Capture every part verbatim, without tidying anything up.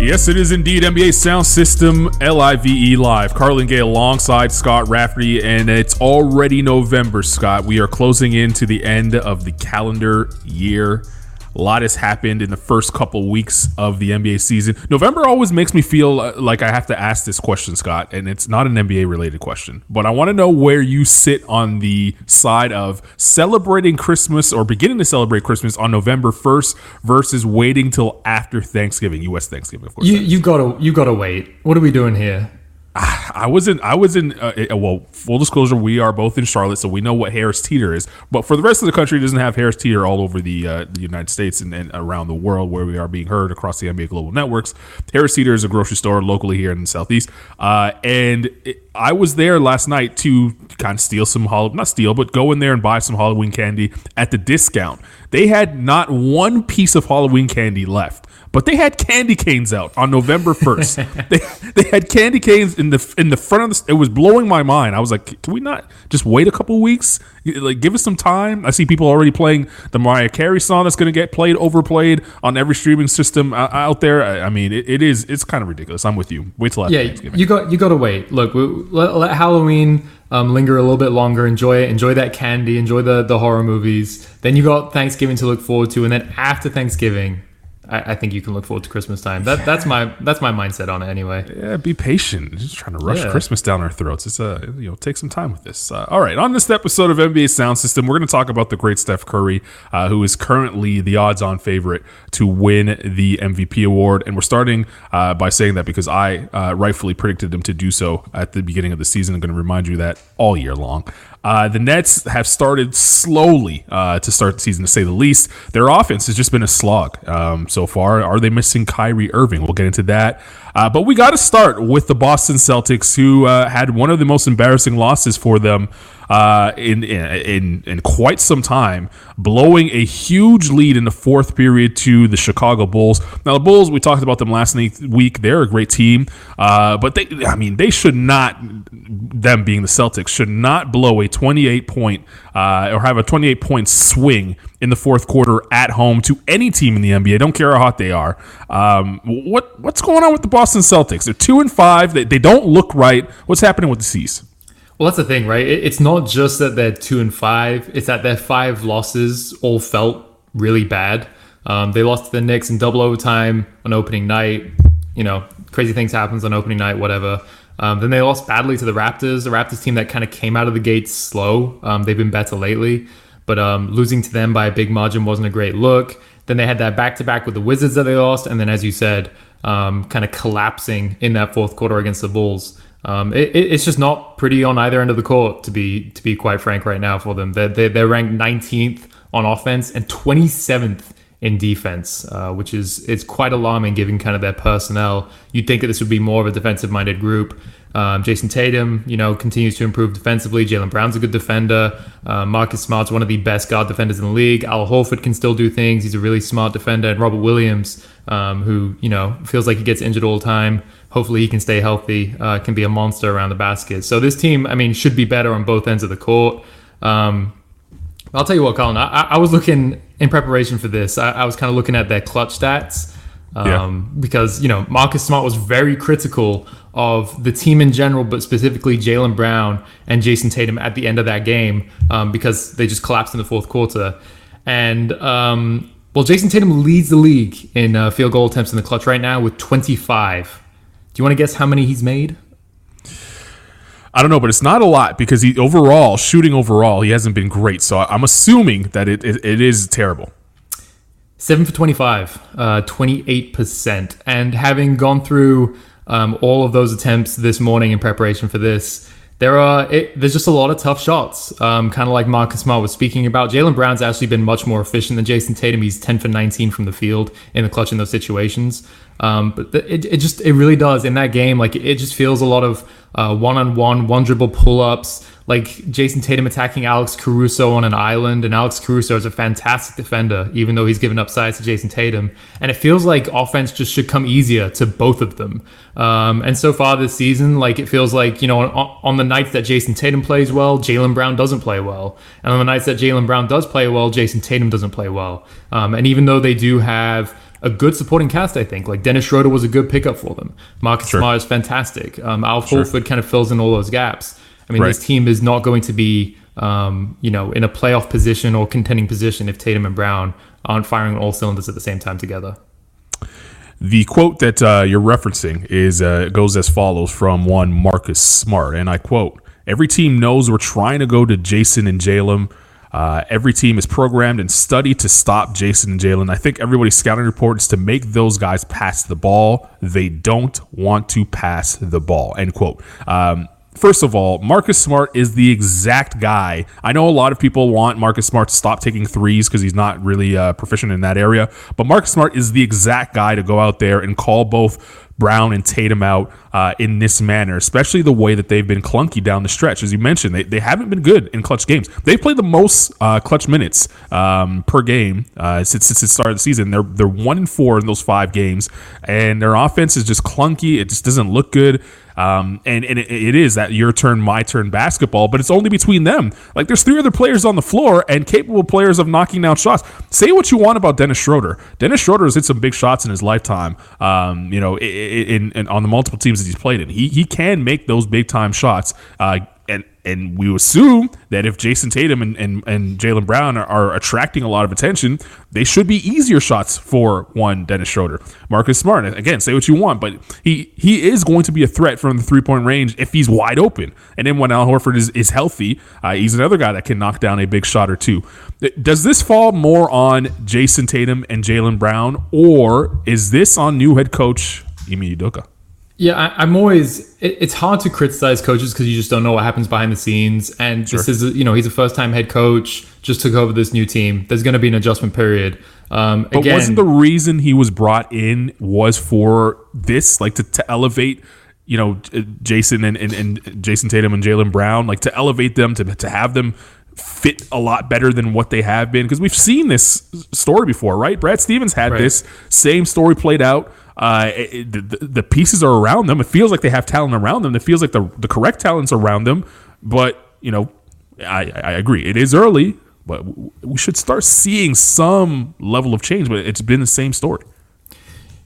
Yes, it is indeed N B A Sound System L I V E Live. Carlin Gay alongside Scott Rafferty, and it's already November, Scott. We are closing in to the end of the calendar year. A lot has happened in the first couple weeks of the N B A season. November always makes me feel like I have to ask this question, Scott, and it's not an N B A-related question, but I want to know where you sit on the side of celebrating Christmas or beginning to celebrate Christmas on November first versus waiting till after Thanksgiving, U S Thanksgiving, of course. You, you gotta, you gotta wait. What are we doing here? I was in, I was in, uh, well, full disclosure, we are both in Charlotte, so we know what Harris Teeter is. But for the rest of the country, it doesn't have Harris Teeter all over the, uh, the United States and, and around the world where we are being heard across the N B A Global Networks. Harris Teeter is a grocery store locally here in the Southeast. Uh, and it, I was there last night to kind of steal some, not steal, but go in there and buy some Halloween candy at the discount. They had not one piece of Halloween candy left. But they had candy canes out on November first. they they had candy canes in the in the front of the. It was blowing my mind. I was like, can we not just wait a couple weeks? Like, give us some time. I see people already playing the Mariah Carey song that's going to get played, overplayed on every streaming system out there. I, I mean, it, it is it's kind of ridiculous. I'm with you. Wait till after yeah, Thanksgiving. you got you got to wait. Look, we, let, let Halloween um, linger a little bit longer. Enjoy it. Enjoy that candy. Enjoy the the horror movies. Then you got Thanksgiving to look forward to, and then after Thanksgiving, I think you can look forward to Christmas time. That, that's my that's my mindset on it anyway. Yeah, be patient. Just trying to rush yeah. Christmas down our throats. It's a you know take some time with this. Uh, all right, on this episode of N B A Sound System, we're going to talk about the great Steph Curry, uh, who is currently the odds-on favorite to win the M V P award, and we're starting uh, by saying that because I uh, rightfully predicted him to do so at the beginning of the season. I'm going to remind you that all year long. Uh, the Nets have started slowly uh, to start the season, to say the least. Their offense has just been a slog um, so far. Are they missing Kyrie Irving? We'll get into that. Uh, but we got to start with the Boston Celtics, who uh, had one of the most embarrassing losses for them uh, in, in in quite some time, blowing a huge lead in the fourth period to the Chicago Bulls. Now, the Bulls, we talked about them last week. They're a great team, uh, but they, I mean, they should not, them being the Celtics, should not blow a twenty-eight point uh, or have a twenty-eight point swing in the fourth quarter at home to any team in the N B A. Don't care how hot they are. Um, what what's going on with the Boston Celtics? They're two and five. They, they don't look right. What's happening with the C's? Well, that's the thing, right? It, it's not just that they're two and five. It's that their five losses all felt really bad. Um, they lost to the Knicks in double overtime on opening night. You know, crazy things happens on opening night, whatever. Um, then they lost badly to the Raptors, the Raptors team that kind of came out of the gates slow. Um, they've been better lately, but um, losing to them by a big margin wasn't a great look. Then they had that back-to-back with the Wizards that they lost, and then, as you said, um, kind of collapsing in that fourth quarter against the Bulls. Um, it, it, it's just not pretty on either end of the court, to be to be quite frank right now for them. They're, they're, they're ranked nineteenth on offense and twenty-seventh in defense, uh, which is it's quite alarming given kind of their personnel. You'd think that this would be more of a defensive-minded group. Um, Jason Tatum, you know, continues to improve defensively. Jaylen Brown's a good defender. Uh, Marcus Smart's one of the best guard defenders in the league. Al Horford can still do things. He's a really smart defender. And Robert Williams, um, who, you know, feels like he gets injured all the time. Hopefully he can stay healthy, uh, can be a monster around the basket. So this team, I mean, should be better on both ends of the court. Um, I'll tell you what, Colin, I, I was looking in preparation for this. I, I was kind of looking at their clutch stats um, yeah. because, you know, Marcus Smart was very critical of the team in general, but specifically Jaylen Brown and Jason Tatum at the end of that game um, because they just collapsed in the fourth quarter. And, um, well, Jason Tatum leads the league in uh, field goal attempts in the clutch right now with twenty-five. Do you want to guess how many he's made? I don't know, but it's not a lot because he overall, shooting overall, he hasn't been great. So I'm assuming that it it, it is terrible. seven for twenty-five, uh, twenty-eight percent. And having gone through Um, all of those attempts this morning in preparation for this, there are it, there's just a lot of tough shots, um, kind of like Marcus Smart was speaking about. Jaylen Brown's actually been much more efficient than Jason Tatum. He's ten for nineteen from the field in the clutch in those situations. Um, but it, it just, it really does in that game. Like it just feels a lot of uh, one-on-one, one dribble pull-ups, like Jason Tatum attacking Alex Caruso on an island. And Alex Caruso is a fantastic defender, even though he's given up size to Jason Tatum. And it feels like offense just should come easier to both of them. Um, and so far this season, like it feels like, you know, on, on the nights that Jason Tatum plays well, Jaylen Brown doesn't play well. And on the nights that Jaylen Brown does play well, Jason Tatum doesn't play well. Um, and even though they do have a good supporting cast, I think. Like, Dennis Schroeder was a good pickup for them. Marcus sure. Smart is fantastic. Um, Al Horford sure. kind of fills in all those gaps. I mean, right. this team is not going to be, um, you know, in a playoff position or contending position if Tatum and Brown aren't firing all cylinders at the same time together. The quote that uh, you're referencing is uh, goes as follows from one Marcus Smart, and I quote, "Every team knows we're trying to go to Jason and Jaylen. Uh, every team is programmed and studied to stop Jason and Jaylen. I think everybody's scouting report is to make those guys pass the ball. They don't want to pass the ball," end quote. Um, first of all, Marcus Smart is the exact guy. I know a lot of people want Marcus Smart to stop taking threes because he's not really uh, proficient in that area. But Marcus Smart is the exact guy to go out there and call both Brown and Tatum out uh, in this manner, especially the way that they've been clunky down the stretch. As you mentioned, they, they haven't been good in clutch games. They've played the most uh, clutch minutes um, per game uh, since, since the start of the season. They're they're one and four in those five games, and their offense is just clunky. It just doesn't look good. Um, and and it, it is that your turn, my turn basketball, but it's only between them. Like, there's three other players on the floor and capable players of knocking down shots. Say what you want about Dennis Schroeder. Dennis Schroeder has hit some big shots in his lifetime, um, you know, in, in on the multiple teams that he's played in. He he can make those big time shots. Uh, and and we assume that if Jason Tatum and, and, and Jaylen Brown are, are attracting a lot of attention, they should be easier shots for one Dennis Schroeder. Marcus Smart, again, say what you want, but he he is going to be a threat from the three-point range if he's wide open. And then when Al Horford is, is healthy, uh, he's another guy that can knock down a big shot or two. Does this fall more on Jason Tatum and Jaylen Brown, or is this on new head coach Ime Udoka? Yeah, I, I'm always, it, it's hard to criticize coaches because you just don't know what happens behind the scenes. And sure. this is, you know, he's a first-time head coach, just took over this new team. There's going to be an adjustment period. Um, but again, wasn't the reason he was brought in was for this, like to, to elevate, you know, Jason and, and, and Jason Tatum and Jaylen Brown, like to elevate them, to to have them fit a lot better than what they have been? Because we've seen this story before, right? Brad Stevens had right. this same story played out. Uh, it, the, the pieces are around them. It feels like they have talent around them. It feels like the the correct talent's around them. But, you know, I, I agree. It is early, but we should start seeing some level of change. But it's been the same story.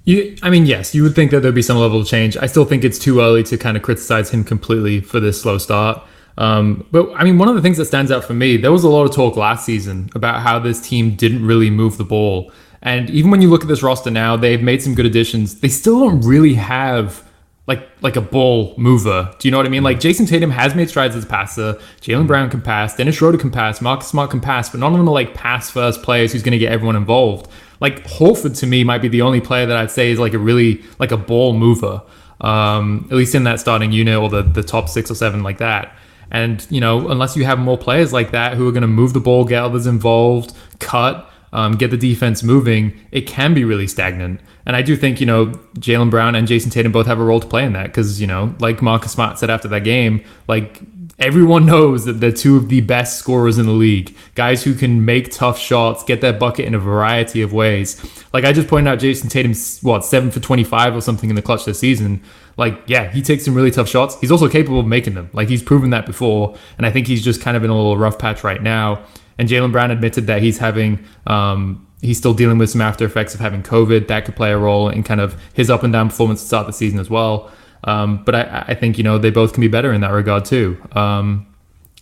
You, I mean, yes, you would think that there'd be some level of change. I still think it's too early to kind of criticize him completely for this slow start. Um, but, I mean, one of the things that stands out for me, there was a lot of talk last season about how this team didn't really move the ball. And even when you look at this roster now, they've made some good additions. They still don't really have like like a ball mover. Do you know what I mean? Like, Jason Tatum has made strides as a passer. Jaylen Brown can pass. Dennis Schroeder can pass. Marcus Smart can pass. But none of them are like pass-first players who's going to get everyone involved. Like, Horford, to me, might be the only player that I'd say is like a really like a ball mover, um, at least in that starting unit or the, the top six or seven like that. And, you know, unless you have more players like that who are going to move the ball, get others involved, cut, Um, get the defense moving, it can be really stagnant. And I do think, you know, Jaylen Brown and Jason Tatum both have a role to play in that because, you know, like Marcus Smart said after that game, like, everyone knows that they're two of the best scorers in the league, guys who can make tough shots, get their bucket in a variety of ways. Like, I just pointed out Jason Tatum's, what, seven for twenty-five or something in the clutch this season. Like, yeah, he takes some really tough shots. He's also capable of making them. Like, he's proven that before. And I think he's just kind of in a little rough patch right now. And Jaylen Brown admitted that he's having, um, he's still dealing with some after effects of having COVID. That could play a role in kind of his up and down performance to start the season as well. Um, but I, I think, you know, they both can be better in that regard too. Um,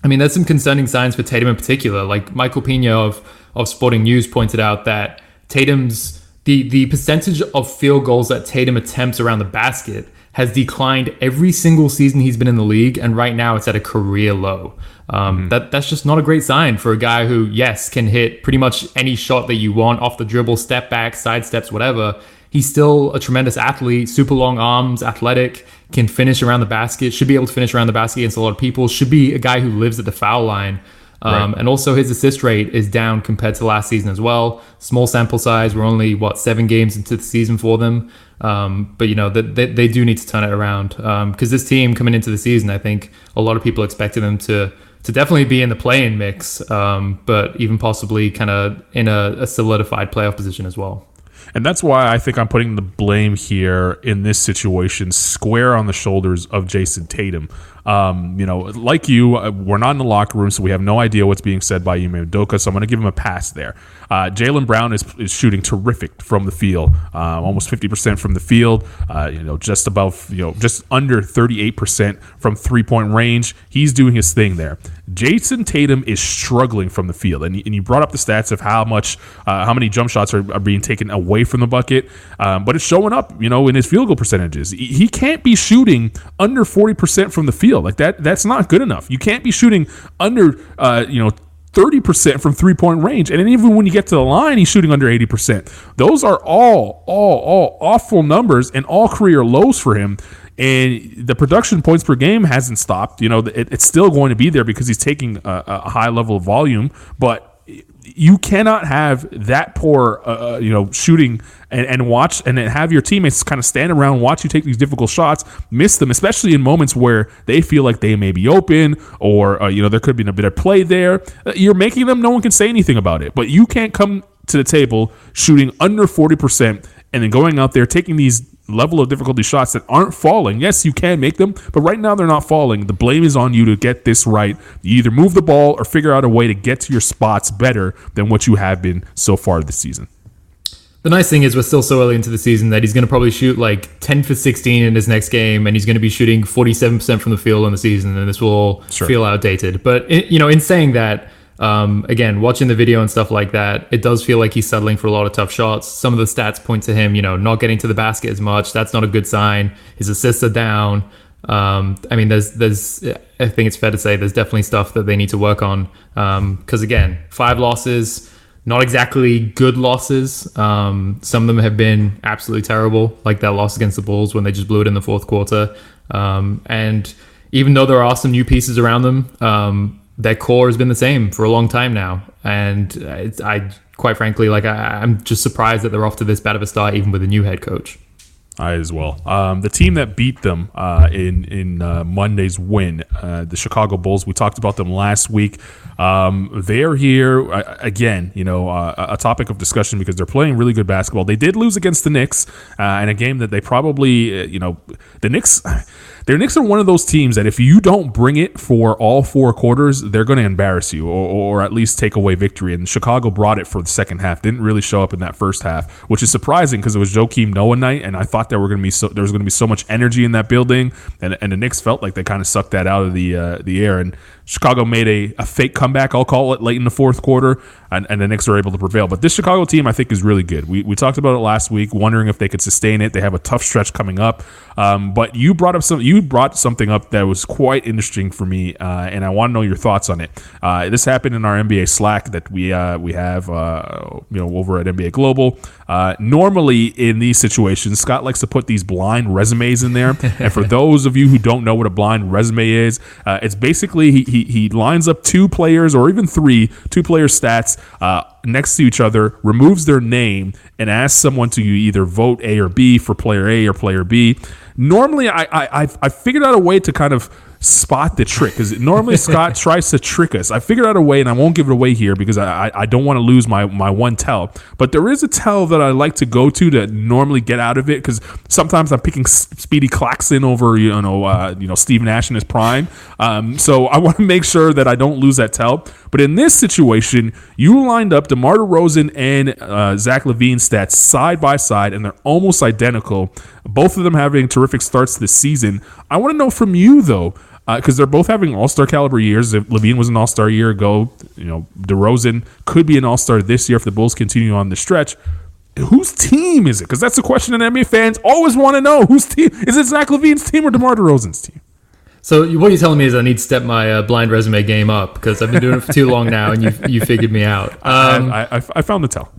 I mean, there's some concerning signs for Tatum in particular. Like, Michael Pena of, of Sporting News pointed out that Tatum's, the, the percentage of field goals that Tatum attempts around the basket has declined every single season he's been in the league, and right now it's at a career low. Um, mm-hmm. That that's just not a great sign for a guy who, yes, can hit pretty much any shot that you want, off the dribble, step back, side steps, whatever. He's still a tremendous athlete, super long arms, athletic, can finish around the basket, should be able to finish around the basket against a lot of people, should be a guy who lives at the foul line. Um, right. And also his assist rate is down compared to last season as well. Small sample size. We're only, what, seven games into the season for them. Um, but, you know, they, they do need to turn it around because um, this team coming into the season, I think a lot of people expected them to to definitely be in the play-in mix, um, but even possibly kind of in a, a solidified playoff position as well. And that's why I think I'm putting the blame here in this situation square on the shoulders of Jason Tatum. Um, you know, like you, we're not in the locker room, so we have no idea what's being said by Ime Udoka, so I'm going to give him a pass there. Uh, Jaylen Brown is, is shooting terrific from the field, uh, almost fifty percent from the field, uh, you know, just above, you know, just under thirty-eight percent from three-point range. He's doing his thing there. Jason Tatum is struggling from the field, and, and you brought up the stats of how much, uh, how many jump shots are, are being taken away from the bucket, um, but it's showing up, you know, in his field goal percentages. He can't be shooting under forty percent from the field. Like that, that's not good enough. You can't be shooting under, uh, you know, thirty percent from three-point range. And then even when you get to the line, he's shooting under eighty percent. Those are all, all, all awful numbers and all career lows for him. And the production points per game hasn't stopped. You know, it, it's still going to be there because he's taking a, a high level of volume, but you cannot have that poor, uh, you know, shooting and, and watch and then have your teammates kind of stand around, watch you take these difficult shots, miss them, especially in moments where they feel like they may be open or, uh, you know, there could be a bit of play there. You're making them, no one can say anything about it, but you can't come to the table shooting under forty percent and then going out there, taking these level of difficulty shots that aren't falling. Yes, you can make them, but right now they're not falling. The blame is on you to get this right. You either move the ball or figure out a way to get to your spots better than what you have been so far this season. The nice thing is we're still so early into the season that he's going to probably shoot like ten for sixteen in his next game, and he's going to be shooting forty-seven percent from the field on the season, and this will all sure. feel outdated. But, in, you know, in saying that, Um, again, watching the video and stuff like that, it does feel like he's settling for a lot of tough shots. Some of the stats point to him, you know, not getting to the basket as much. That's not a good sign. His assists are down. Um, I mean, there's, there's, I think it's fair to say there's definitely stuff that they need to work on. Um, cause again, five losses, not exactly good losses. Um, some of them have been absolutely terrible, like that loss against the Bulls when they just blew it in the fourth quarter. Um, and even though there are some new pieces around them, um, their core has been the same for a long time now. And it's, I, quite frankly, like I, I'm just surprised that they're off to this bad of a start, even with a new head coach. I as well. Um, the team that beat them uh, in in uh, Monday's win, uh, the Chicago Bulls. We talked about them last week. Um, they're here uh, again. You know, uh, a topic of discussion because they're playing really good basketball. They did lose against the Knicks uh, in a game that they probably, uh, you know, the Knicks. Their Knicks are one of those teams that if you don't bring it for all four quarters, they're going to embarrass you or, or at least take away victory. And Chicago brought it for the second half. Didn't really show up in that first half, which is surprising because it was Joakim Noah night, and I thought that we're going to be so there was going to be so much energy in that building, and and the Knicks felt like they kind of sucked that out of the uh, the air. And Chicago made a, a fake comeback, I'll call it, late in the fourth quarter, and, and the Knicks are able to prevail. But this Chicago team, I think, is really good. We we talked about it last week, wondering if they could sustain it. They have a tough stretch coming up. Um, but you brought up some you brought something up that was quite interesting for me, uh, and I want to know your thoughts on it. Uh, this happened in our N B A Slack that we uh, we have uh, you know over at N B A Global. Uh, normally in these situations, Scott likes to put these blind resumes in there. And for those of you who don't know what a blind resume is, uh, it's basically he, he he lines up two players or even three two player stats uh, next to each other, removes their name, and asks someone to either vote A or B for player A or player B. Normally, I I I figured out a way to kind of spot the trick because normally Scott tries to trick us. I figured out a way, and I won't give it away here because I I don't want to lose my my one tell. But there is a tell that I like to go to to normally get out of it because sometimes I'm picking Speedy Claxton over you know uh, you know Steve Nash in his prime. Um, so I want to make sure that I don't lose that tell. But in this situation, you lined up DeMar DeRozan and uh, Zach LaVine stats side by side, and they're almost identical. Both of them having terrific starts this season. I want to know from you though. Because uh, they're both having all-star caliber years. If LaVine was an all-star a year ago, you know, DeRozan could be an all-star this year if the Bulls continue on the stretch. Whose team is it? Because that's the question that N B A fans always want to know. Whose team? Is it Zach LaVine's team or DeMar DeRozan's team? So what you're telling me is I need to step my uh, blind resume game up because I've been doing it for too long now and you you figured me out. Um, I, I, I found the tell.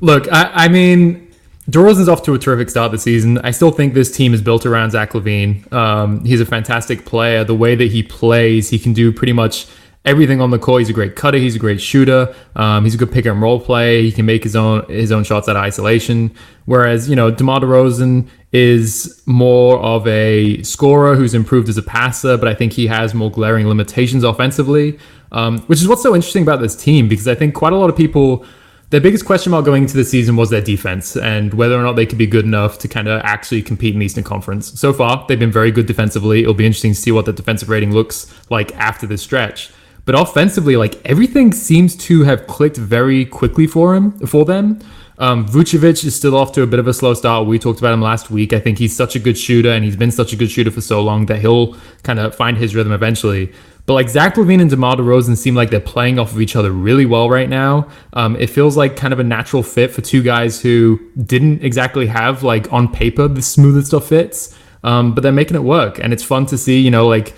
Look, I, I mean... DeRozan's off to a terrific start this season. I still think this team is built around Zach LaVine. Um, he's a fantastic player. The way that he plays, he can do pretty much everything on the court. He's a great cutter. He's a great shooter. Um, he's a good pick and roll player. He can make his own his own shots out of isolation. Whereas, you know, DeMar DeRozan is more of a scorer who's improved as a passer, but I think he has more glaring limitations offensively, um, which is what's so interesting about this team, because I think quite a lot of people, their biggest question mark going into the season was their defense and whether or not they could be good enough to kind of actually compete in the Eastern Conference. So far, they've been very good defensively. It'll be interesting to see what the defensive rating looks like after this stretch. But offensively, like, everything seems to have clicked very quickly for him, for them. Um, Vucevic is still off to a bit of a slow start. We talked about him last week. I think he's such a good shooter, and he's been such a good shooter for so long that he'll kind of find his rhythm eventually. But like Zach LaVine and DeMar DeRozan seem like they're playing off of each other really well right now. Um, it feels like kind of a natural fit for two guys who didn't exactly have, like, on paper, the smoothest of fits, um, but they're making it work. And it's fun to see, you know, like,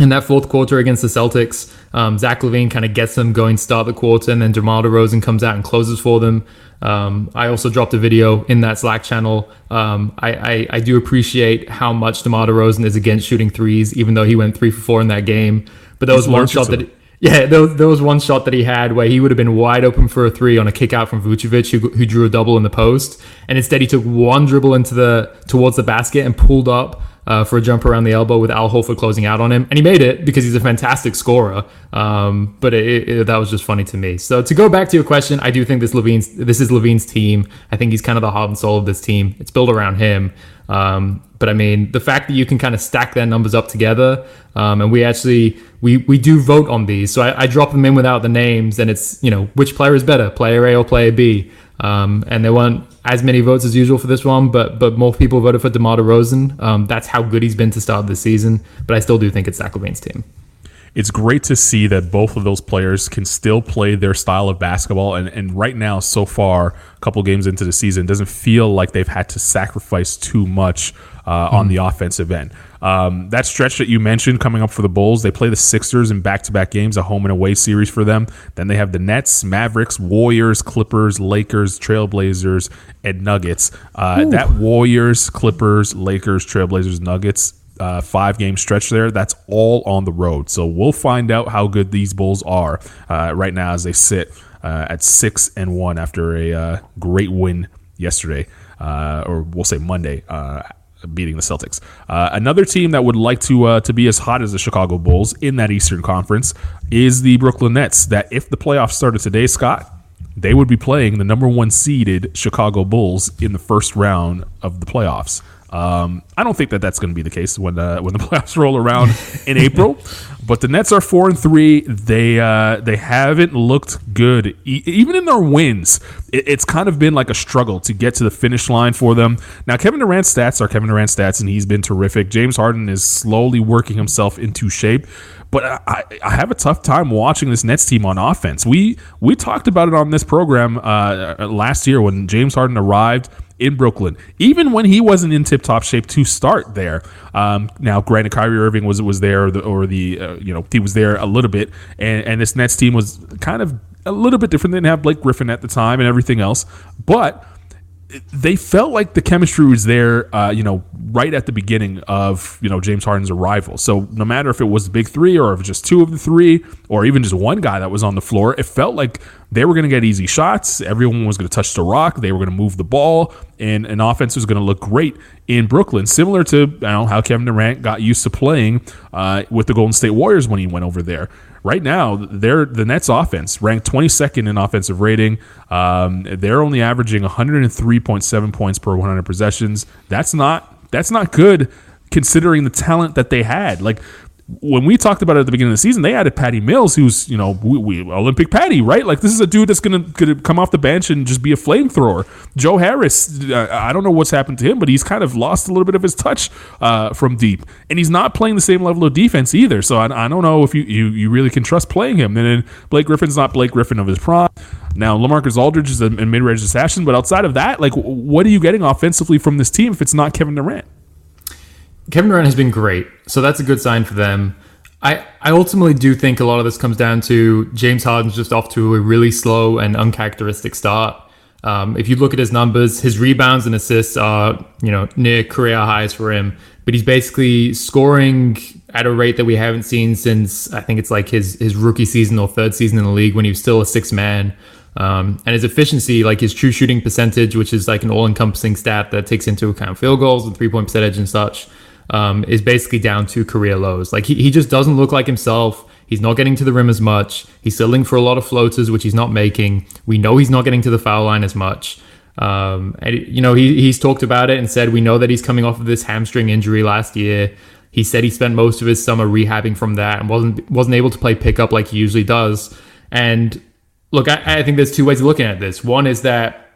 in that fourth quarter against the Celtics, um, Zach LaVine kind of gets them going, start the quarter, and then DeMar DeRozan comes out and closes for them. Um, I also dropped a video in that Slack channel. Um, I, I, I do appreciate how much DeMar DeRozan is against shooting threes, even though he went three for four in that game. But there was He's one shot that, it, yeah, there, there was one shot that he had where he would have been wide open for a three on a kick out from Vucevic, who, who drew a double in the post, and instead he took one dribble into the towards the basket and pulled up Uh, for a jump around the elbow with Al Horford closing out on him. And he made it because he's a fantastic scorer. Um, but it, it, that was just funny to me. So to go back to your question, I do think this Levine's, this is LaVine's team. I think he's kind of the heart and soul of this team. It's built around him. Um, but I mean, the fact that you can kind of stack their numbers up together, um, and we actually, we, we do vote on these. So I, I drop them in without the names, and it's, you know, which player is better, player A or player B. Um, and there weren't as many votes as usual for this one, but but more people voted for DeMar DeRozan. Um, that's how good he's been to start this season. But I still do think it's Zach LaVine's team. It's great to see that both of those players can still play their style of basketball. And, and right now, so far, a couple games into the season, doesn't feel like they've had to sacrifice too much uh, mm. on the offensive end. Um, that stretch that you mentioned coming up for the Bulls, they play the Sixers in back-to-back games, a home and away series for them. Then they have the Nets, Mavericks, Warriors, Clippers, Lakers, Trailblazers, and Nuggets. Uh, that Warriors, Clippers, Lakers, Trailblazers, Nuggets uh, five-game stretch there, that's all on the road. So we'll find out how good these Bulls are uh, right now as they sit uh, at six and one after a uh, great win yesterday, uh, or we'll say Monday, uh, beating the Celtics. Uh, another team that would like to uh, to be as hot as the Chicago Bulls in that Eastern Conference is the Brooklyn Nets, that if the playoffs started today, Scott, they would be playing the number one seeded Chicago Bulls in the first round of the playoffs. Um, I don't think that that's going to be the case when uh, when the playoffs roll around in April, but the Nets are four and three. They uh, they haven't looked good, e- even in their wins. It- it's kind of been like a struggle to get to the finish line for them. Now, Kevin Durant's stats are Kevin Durant's stats, and he's been terrific. James Harden is slowly working himself into shape, but I, I have a tough time watching this Nets team on offense. We we talked about it on this program uh, last year when James Harden arrived in Brooklyn, even when he wasn't in tip-top shape to start there. Um, now, granted, Kyrie Irving was was there, or the, or the uh, you know he was there a little bit, and, and this Nets team was kind of a little bit different. They didn't have Blake Griffin at the time and everything else, but they felt like the chemistry was there, uh, you know, right at the beginning of you know James Harden's arrival. So no matter if it was the big three, or if it was just two of the three, or even just one guy that was on the floor, it felt like they were going to get easy shots. Everyone was going to touch the rock. They were going to move the ball, and an offense was going to look great in Brooklyn, similar to I don't know, how Kevin Durant got used to playing uh, with the Golden State Warriors when he went over there. Right now, they're the Nets offense ranked twenty-second in offensive rating. Um, they're only averaging one hundred three point seven points per one hundred possessions. That's not that's not good considering the talent that they had. Like, when we talked about it at the beginning of the season, they added Patty Mills, who's, you know, we, we, Olympic Patty, right? Like, this is a dude that's going to come off the bench and just be a flamethrower. Joe Harris, I don't know what's happened to him, but he's kind of lost a little bit of his touch uh, from deep. And he's not playing the same level of defense either. So I, I don't know if you, you, you really can trust playing him. And then Blake Griffin's not Blake Griffin of his prime. Now, LaMarcus Aldridge is a mid-range assassin, but outside of that, like, what are you getting offensively from this team if it's not Kevin Durant? Kevin Durant has been great, so that's a good sign for them. I, I ultimately do think a lot of this comes down to James Harden's just off to a really slow and uncharacteristic start. Um, if you look at his numbers, his rebounds and assists are, you know, near career highs for him. But he's basically scoring at a rate that we haven't seen since, I think it's like his his rookie season or third season in the league when he was still a sixth man. Um, and his efficiency, like his true shooting percentage, which is like an all-encompassing stat that takes into account field goals and three-point percentage and such, um, is basically down to career lows. Like he, he just doesn't look like himself. He's not getting to the rim as much. He's settling for a lot of floaters, which he's not making. We know he's not getting to the foul line as much. Um, and, you know, he, he's talked about it and said, we know that he's coming off of this hamstring injury last year. He said he spent most of his summer rehabbing from that and wasn't wasn't able to play pickup like he usually does. And look, I, I think there's two ways of looking at this. One is that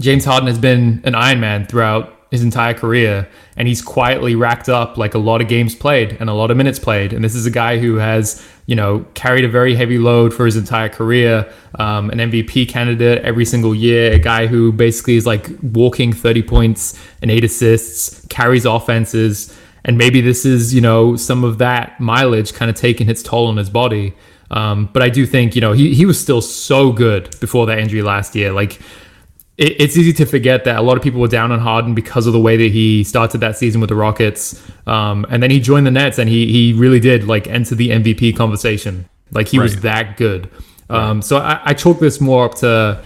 James Harden has been an Iron Man throughout his entire career, and he's quietly racked up like a lot of games played and a lot of minutes played. And this is a guy who has, you know, carried a very heavy load for his entire career, um, an M V P candidate every single year, a guy who basically is like walking thirty points and eight assists, carries offenses. And maybe this is, you know, some of that mileage kind of taking its toll on his body. Um, but I do think, you know, he, he was still so good before that injury last year. Like, it, it's easy to forget that a lot of people were down on Harden because of the way that he started that season with the Rockets. Um, and then he joined the Nets and he he really did like enter the M V P conversation. Like he right. was that good. Um, right. So I, I chalk this more up to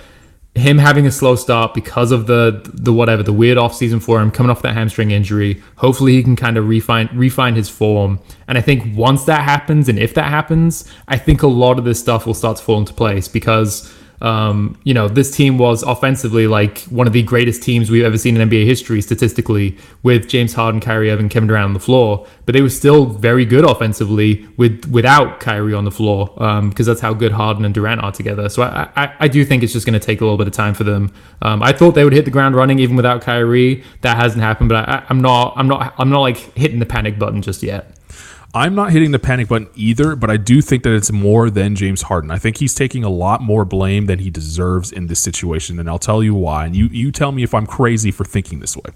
him having a slow start because of the the whatever, the weird offseason for him, coming off that hamstring injury. Hopefully he can kind of refine refine his form. And I think once that happens, and if that happens, I think a lot of this stuff will start to fall into place because, um, you know, this team was offensively like one of the greatest teams we've ever seen in N B A history statistically, with James Harden, Kyrie Irving, Kevin Durant on the floor. But they were still very good offensively with without Kyrie on the floor, um, because that's how good Harden and Durant are together. So I, I, I do think it's just going to take a little bit of time for them. Um, I thought they would hit the ground running even without Kyrie. That hasn't happened, but I, I'm not I'm not I'm not like hitting the panic button just yet. I'm not hitting the panic button either, but I do think that it's more than James Harden. I think he's taking a lot more blame than he deserves in this situation, and I'll tell you why. And you, you tell me if I'm crazy for thinking this way.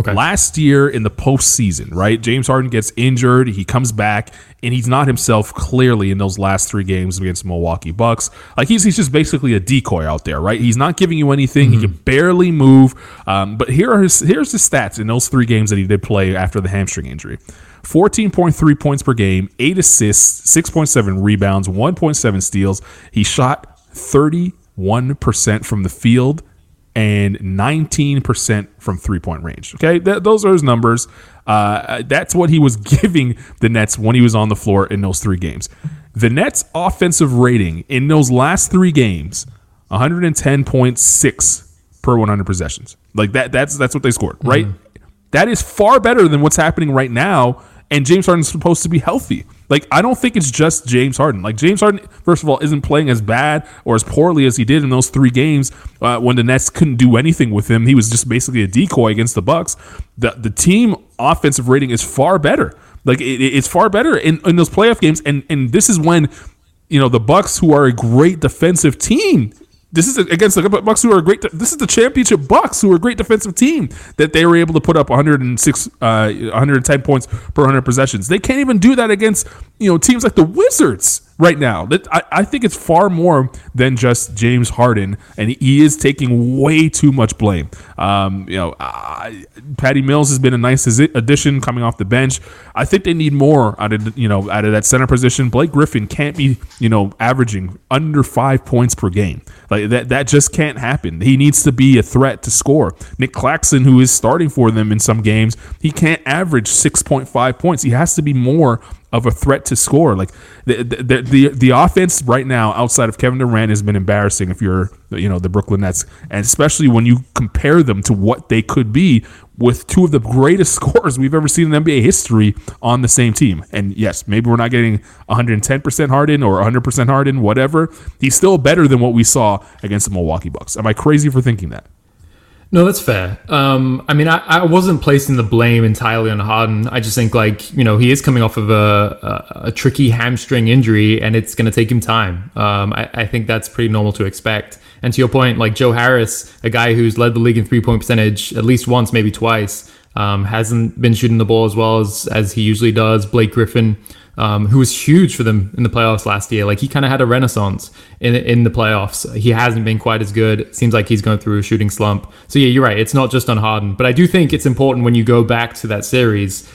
Okay. Last year in the postseason, right, James Harden gets injured, he comes back, and he's not himself clearly in those last three games against Milwaukee Bucks. Like he's he's just basically a decoy out there, right? He's not giving you anything. Mm-hmm. He can barely move. Um, but here are his here's his stats in those three games that he did play after the hamstring injury. fourteen point three points per game, eight assists, six point seven rebounds, one point seven steals. He shot thirty-one percent from the field and nineteen percent from three-point range. Okay, Th- those are his numbers. Uh, that's what he was giving the Nets when he was on the floor in those three games. The Nets' offensive rating in those last three games, one hundred ten point six per one hundred possessions. Like that. That's that's what they scored, right? Mm-hmm. That is far better than what's happening right now. And James Harden's supposed to be healthy. Like, I don't think it's just James Harden. Like, James Harden, first of all, isn't playing as bad or as poorly as he did in those three games uh, when the Nets couldn't do anything with him. He was just basically a decoy against the Bucks. The the team offensive rating is far better. Like, it, it's far better in, in those playoff games. And, and this is when, you know, the Bucks, who are a great defensive team, This is against the Bucks, who are a great. This is the championship Bucks, who are a great defensive team, that they were able to put up one hundred six, uh, one hundred ten points per one hundred possessions. They can't even do that against, you know, teams like the Wizards right now. I, I think it's far more than just James Harden, and he is taking way too much blame. Um, you know, I, Patty Mills has been a nice addition coming off the bench. I think they need more out of you know out of that center position. Blake Griffin can't be you know averaging under five points per game. Like that that just can't happen. He needs to be a threat to score. Nick Claxton, who is starting for them in some games, he can't average six point five points. He has to be more of a threat to score. Like the, the the the offense right now outside of Kevin Durant has been embarrassing if you're you know the Brooklyn Nets, and especially when you compare them to what they could be with two of the greatest scorers we've ever seen in N B A history on the same team. And yes, maybe we're not getting one hundred ten percent Harden or one hundred percent Harden, whatever. He's still better than what we saw against the Milwaukee Bucks. Am I crazy for thinking that? No, that's fair. Um, I mean, I, I wasn't placing the blame entirely on Harden. I just think, like, you know, he is coming off of a, a, a tricky hamstring injury, and it's going to take him time. Um, I, I think that's pretty normal to expect. And to your point, like, Joe Harris, a guy who's led the league in three-point percentage at least once, maybe twice, um, hasn't been shooting the ball as well as, as he usually does. Blake Griffin, um, who was huge for them in the playoffs last year. Like, he kind of had a renaissance in in the playoffs. He hasn't been quite as good. It seems like he's going through a shooting slump. So yeah, you're right. It's not just on Harden, but I do think it's important when you go back to that series.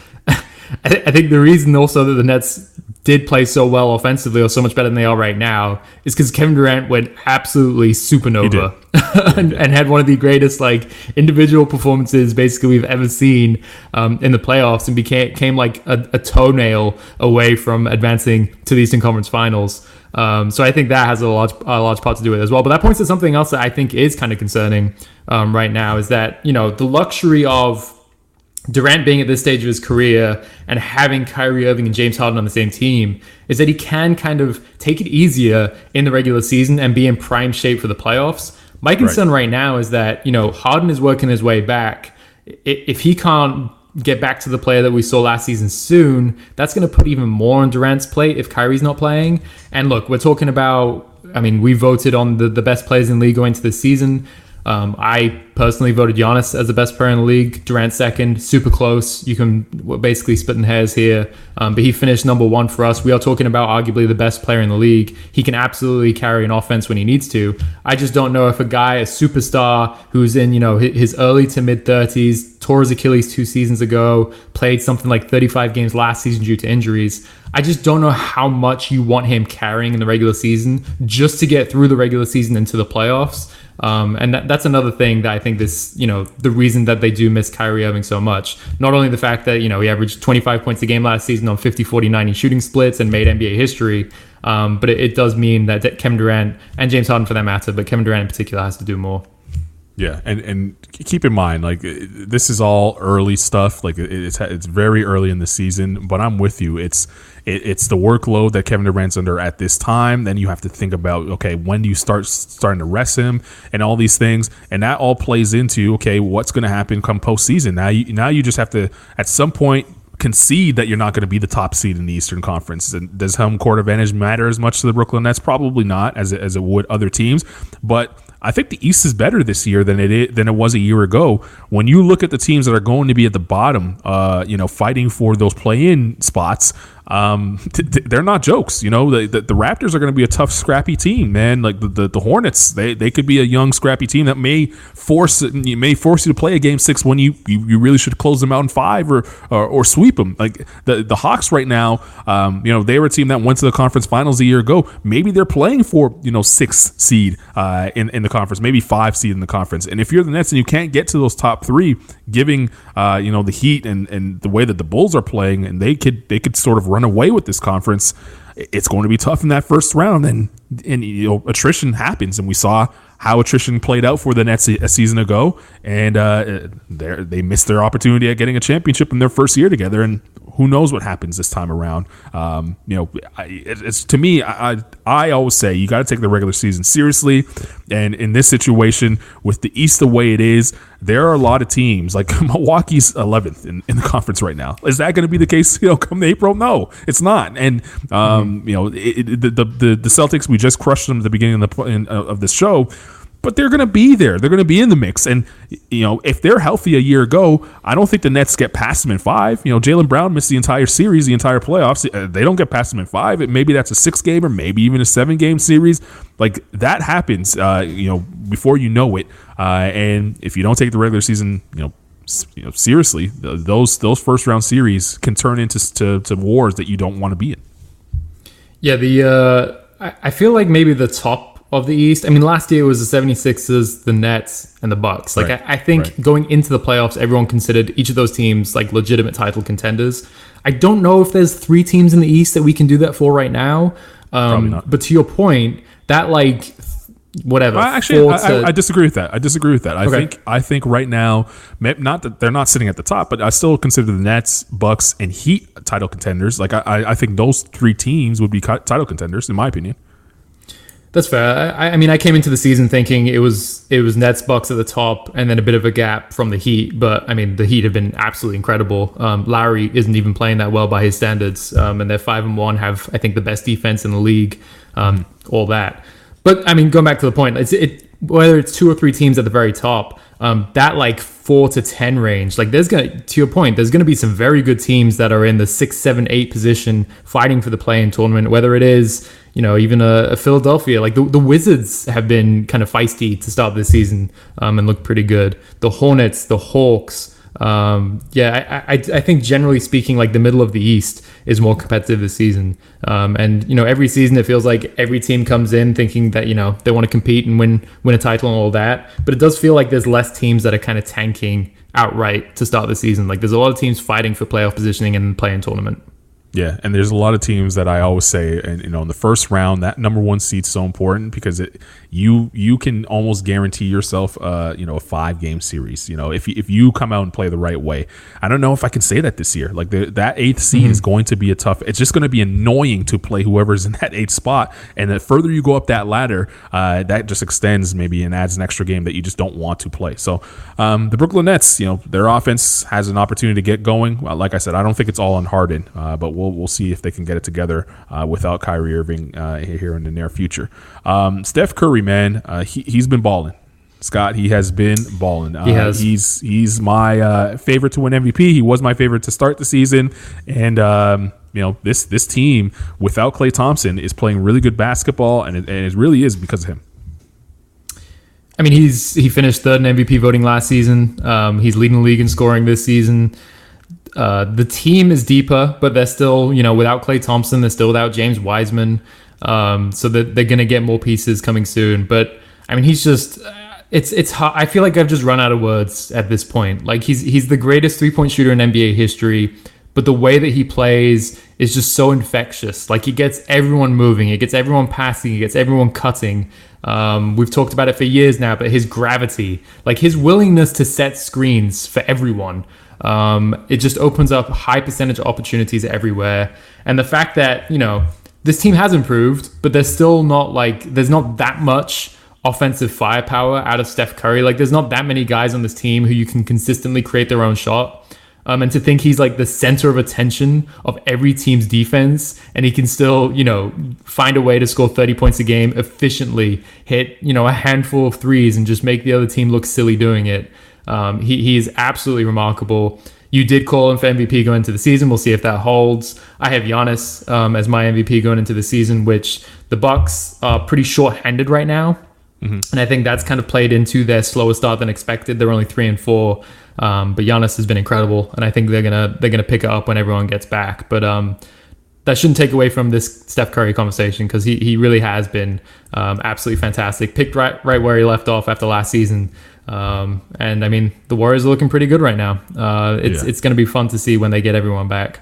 I, th- I think the reason also that the Nets did play so well offensively, or so much better than they are right now, is because Kevin Durant went absolutely supernova and, and had one of the greatest like individual performances basically we've ever seen um, in the playoffs, and became came like a, a toenail away from advancing to the Eastern Conference Finals. Um, so I think that has a large, a large part to do with it as well. But that points to something else that I think is kind of concerning um, right now, is that, you know, the luxury of Durant being at this stage of his career and having Kyrie Irving and James Harden on the same team is that he can kind of take it easier in the regular season and be in prime shape for the playoffs. My concern right, right now is that, you know, Harden is working his way back. If he can't get back to the player that we saw last season soon, that's going to put even more on Durant's plate if Kyrie's not playing. And look, we're talking about, I mean, we voted on the, the best players in the league going into this season. Um, I personally voted Giannis as the best player in the league, Durant second, super close. You can we're basically splitting hairs here, um, but he finished number one for us. We are talking about arguably the best player in the league. He can absolutely carry an offense when he needs to. I just don't know if a guy, a superstar who's in, you know, his early to mid thirties, tore his Achilles two seasons ago, played something like thirty-five games last season due to injuries. I just don't know how much you want him carrying in the regular season just to get through the regular season into the playoffs. Um, and that, that's another thing that I think this, you know, the reason that they do miss Kyrie Irving so much. Not only the fact that, you know, he averaged twenty-five points a game last season on fifty, forty, ninety shooting splits and made N B A history. Um, but it, it does mean that Kevin Durant and James Harden for that matter, but Kevin Durant in particular has to do more. Yeah. And, and keep in mind, like, this is all early stuff. Like, it's, it's very early in the season, but I'm with you. It's, it, it's the workload that Kevin Durant's under at this time. Then you have to think about, okay, when do you start starting to rest him and all these things. And that all plays into, okay, what's going to happen come postseason. Now you, now you just have to, at some point, concede that you're not going to be the top seed in the Eastern Conference. And does home court advantage matter as much to the Brooklyn Nets? Probably not, as it, as it would other teams. But I think the East is better this year than it is, than it was a year ago. When you look at the teams that are going to be at the bottom, uh, you know, fighting for those play-in spots, um, th- th- they're not jokes. You know, the, the, the Raptors are going to be a tough, scrappy team, man. Like the, the, the Hornets, they they could be a young, scrappy team that may force you may force you to play a game six when you, you, you really should close them out in five or or, or sweep them. Like the, the Hawks right now, um, you know, they were a team that went to the conference finals a year ago. Maybe they're playing for, you know, sixth seed uh, in in the conference, maybe five seed in the conference. And if you're the Nets and you can't get to those top three, giving uh, you know, the Heat and, and the way that the Bulls are playing, and they could they could sort of run away with this conference, it's going to be tough in that first round. And and you know, attrition happens, and we saw how attrition played out for the Nets a season ago, and uh, they missed their opportunity at getting a championship in their first year together. And who knows what happens this time around? Um, you know, I, it's to me, I I always say you got to take the regular season seriously. And in this situation, with the East the way it is, there are a lot of teams like Milwaukee's eleventh in, in the conference right now. Is that going to be the case? You know, come April, no, it's not. And um, mm-hmm. you know, it, it, the, the the Celtics, we just crushed them at the beginning of the in, of this show. But they're going to be there. They're going to be in the mix. And, you know, if they're healthy a year ago, I don't think the Nets get past them in five. You know, Jaylen Brown missed the entire series, the entire playoffs. They don't get past them in five. It, maybe that's a six-game or maybe even a seven-game series. Like, that happens, uh, you know, before you know it. Uh, and if you don't take the regular season, you know, you know seriously, those those first-round series can turn into to, to wars that you don't want to be in. Yeah, the uh, I feel like maybe the top of the East. I mean, last year it was the seventy-sixers, the Nets, and the Bucks. Like, right. I, I think right. going into the playoffs, everyone considered each of those teams like legitimate title contenders. I don't know if there's three teams in the East that we can do that for right now. Um, but to your point, that like whatever. I actually, I, to- I, I disagree with that. I disagree with that. I okay. think I think right now, not that they're not sitting at the top, but I still consider the Nets, Bucks, and Heat title contenders. Like, I, I think those three teams would be title contenders in my opinion. That's fair. I, I mean, I came into the season thinking it was it was Nets, Bucks at the top, and then a bit of a gap from the Heat. But I mean, the Heat have been absolutely incredible. Um, Lowry isn't even playing that well by his standards, um, and they're five and one. Have I think the best defense in the league. Um, all that, but I mean, going back to the point, it's, it whether it's two or three teams at the very top. um, that like four to ten range. Like there's gonna, to your point, there's gonna be some very good teams that are in the six, seven, eight position fighting for the play-in tournament. Whether it is, you know, even a, a Philadelphia, like the, the Wizards have been kind of feisty to start this season um, and look pretty good. The Hornets, the Hawks. Um, yeah, I, I, I think generally speaking, like the middle of the East is more competitive this season. Um, and, you know, every season it feels like every team comes in thinking that, you know, they want to compete and win win a title and all that. But it does feel like there's less teams that are kind of tanking outright to start the season. Like there's a lot of teams fighting for playoff positioning and play-in tournament. Yeah, and there's a lot of teams that I always say, and you know, in the first round, that number one seed's so important because it you you can almost guarantee yourself, uh, you know, a five game series. You know, if if you come out and play the right way, I don't know if I can say that this year. Like the, that eighth seed mm-hmm. is going to be a tough. It's just going to be annoying to play whoever's in that eighth spot, and the further you go up that ladder, uh, that just extends maybe and adds an extra game that you just don't want to play. So um, the Brooklyn Nets, you know, their offense has an opportunity to get going. Like I said, I don't think it's all on Harden, uh, but. We'll we'll see if they can get it together uh, without Kyrie Irving uh, here in the near future. Um, Steph Curry, man, uh, he he's been balling. Scott, he has been balling. Uh, he has. He's he's my uh, favorite to win M V P. He was my favorite to start the season, and um, you know this this team without Klay Thompson is playing really good basketball, and it, and it really is because of him. I mean, he's he finished third in M V P voting last season. Um, he's leading the league in scoring this season. Uh, the team is deeper, but they're still, you know, without Klay Thompson, they're still without James Wiseman. Um, so that they're going to get more pieces coming soon. But I mean, he's just, it's, it's hard. I feel like I've just run out of words at this point. Like he's, he's the greatest three point shooter in N B A history, but the way that he plays is just so infectious. Like he gets everyone moving. It gets everyone passing. It gets everyone cutting. Um, we've talked about it for years now, but his gravity, like his willingness to set screens for everyone, Um, it just opens up high percentage opportunities everywhere. And the fact that, you know, this team has improved, but there's still not like, there's not that much offensive firepower out of Steph Curry. Like there's not that many guys on this team who you can consistently create their own shot. Um, and to think he's like the center of attention of every team's defense and he can still, you know, find a way to score thirty points a game efficiently, hit, you know, a handful of threes and just make the other team look silly doing it. Um, he, he is absolutely remarkable. You did call him for M V P going into the season. We'll see if that holds. I have Giannis um, as my M V P going into the season, which the Bucks are pretty short-handed right now, mm-hmm. and I think that's kind of played into their slower start than expected. They're only three and four, um, but Giannis has been incredible, and I think they're gonna they're gonna pick it up when everyone gets back. But um, that shouldn't take away from this Steph Curry conversation because he he really has been um, absolutely fantastic. Picked right right where he left off after last season. Um, and I mean, the Warriors are looking pretty good right now. Uh, it's yeah. it's going to be fun to see when they get everyone back.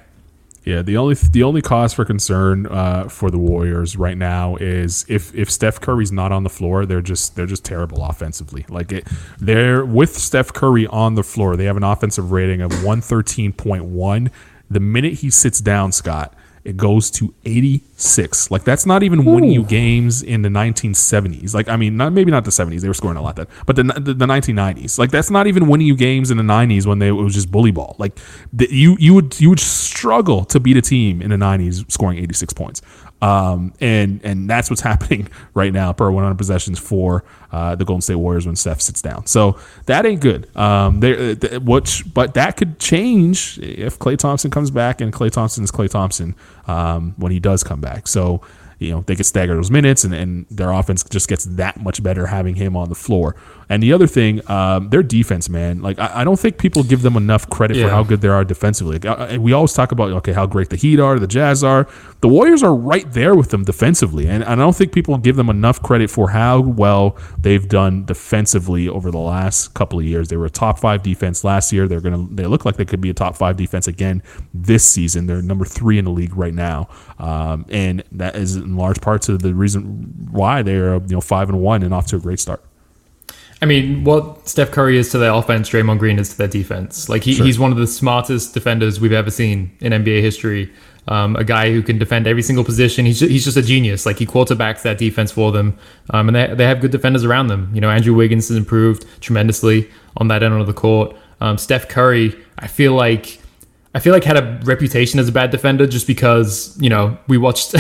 Yeah, the only the only cause for concern uh, for the Warriors right now is if, if Steph Curry's not on the floor, they're just they're just terrible offensively. Like it, they're with Steph Curry on the floor, they have an offensive rating of one thirteen point one. The minute he sits down, Scott, it goes to eighty-six. Like that's not even Ooh. winning you games in the nineteen seventies. Like I mean, not maybe not the seventies. They were scoring a lot then, but the, the the nineteen nineties. Like that's not even winning you games in the nineties when they it was just bully ball. Like the, you you would you would struggle to beat a team in the nineties scoring eighty-six points. Um and and that's what's happening right now per one hundred possessions for uh, the Golden State Warriors when Steph sits down. So that ain't good. Um, they, they which but that could change if Klay Thompson comes back and Klay Thompson is Klay Thompson um, when he does come back. So you know they could stagger those minutes and, and their offense just gets that much better having him on the floor. And the other thing, um, their defense, man. Like I, I don't think people give them enough credit yeah. for how good they are defensively. Like, I, we always talk about okay how great the Heat are, the Jazz are. The Warriors are right there with them defensively, and, and I don't think people give them enough credit for how well they've done defensively over the last couple of years. They were a top five defense last year. They're gonna they look like they could be a top five defense again this season. They're number three in the league right now, um, and that is. In large parts of the reason why they are, you know, five and one and off to a great start. I mean, what Steph Curry is to their offense, Draymond Green is to their defense. Like he, sure. he's one of the smartest defenders we've ever seen in N B A history. Um, a guy who can defend every single position. He's just, he's just a genius. Like he quarterbacks that defense for them, um, and they they have good defenders around them. You know, Andrew Wiggins has improved tremendously on that end of the court. Um, Steph Curry, I feel like, I feel like had a reputation as a bad defender just because you know we watched.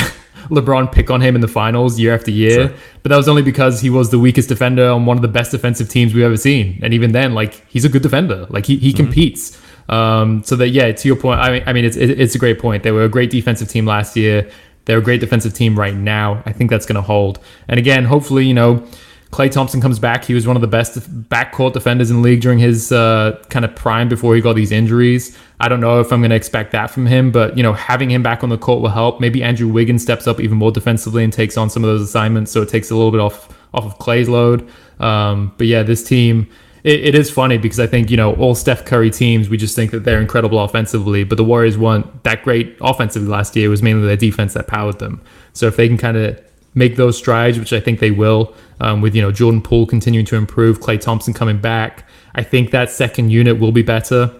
LeBron pick on him in the finals year after year. Sure. But that was only because he was the weakest defender on one of the best defensive teams we've ever seen. And even then, like, he's a good defender. Like, he, he mm-hmm. competes. Um, so that, yeah, to your point, I mean, I mean, it's it's a great point. They were a great defensive team last year. They're a great defensive team right now. I think that's going to hold. And again, hopefully, you know, Klay Thompson comes back. He was one of the best backcourt defenders in the league during his uh, kind of prime before he got these injuries. I don't know if I'm going to expect that from him, but, you know, having him back on the court will help. Maybe Andrew Wiggins steps up even more defensively and takes on some of those assignments, so it takes a little bit off, off of Klay's load. Um, but, yeah, this team, it, it is funny because I think, you know, all Steph Curry teams, we just think that they're incredible offensively, but the Warriors weren't that great offensively last year. It was mainly their defense that powered them. So if they can kind of make those strides, which I think they will, um, with, you know, Jordan Poole continuing to improve, Klay Thompson coming back. I think that second unit will be better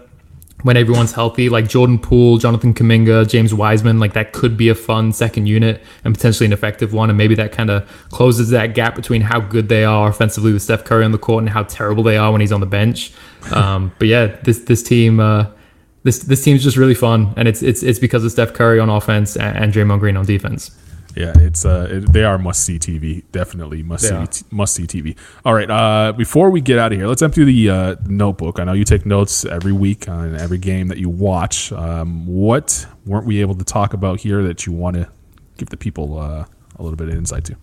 when everyone's healthy, like Jordan Poole, Jonathan Kuminga, James Wiseman. Like, that could be a fun second unit and potentially an effective one. And maybe that kind of closes that gap between how good they are offensively with Steph Curry on the court and how terrible they are when he's on the bench. Um, but yeah, this this team uh, this this team's just really fun, and it's it's it's because of Steph Curry on offense and, and Draymond Green on defense. Yeah, it's uh, it, they are must see T V. Definitely must see, t- must see T V. All right, uh, before we get out of here, let's empty the uh, notebook. I know you take notes every week on every game that you watch. Um, what weren't we able to talk about here that you want to give the people uh, a little bit of insight to?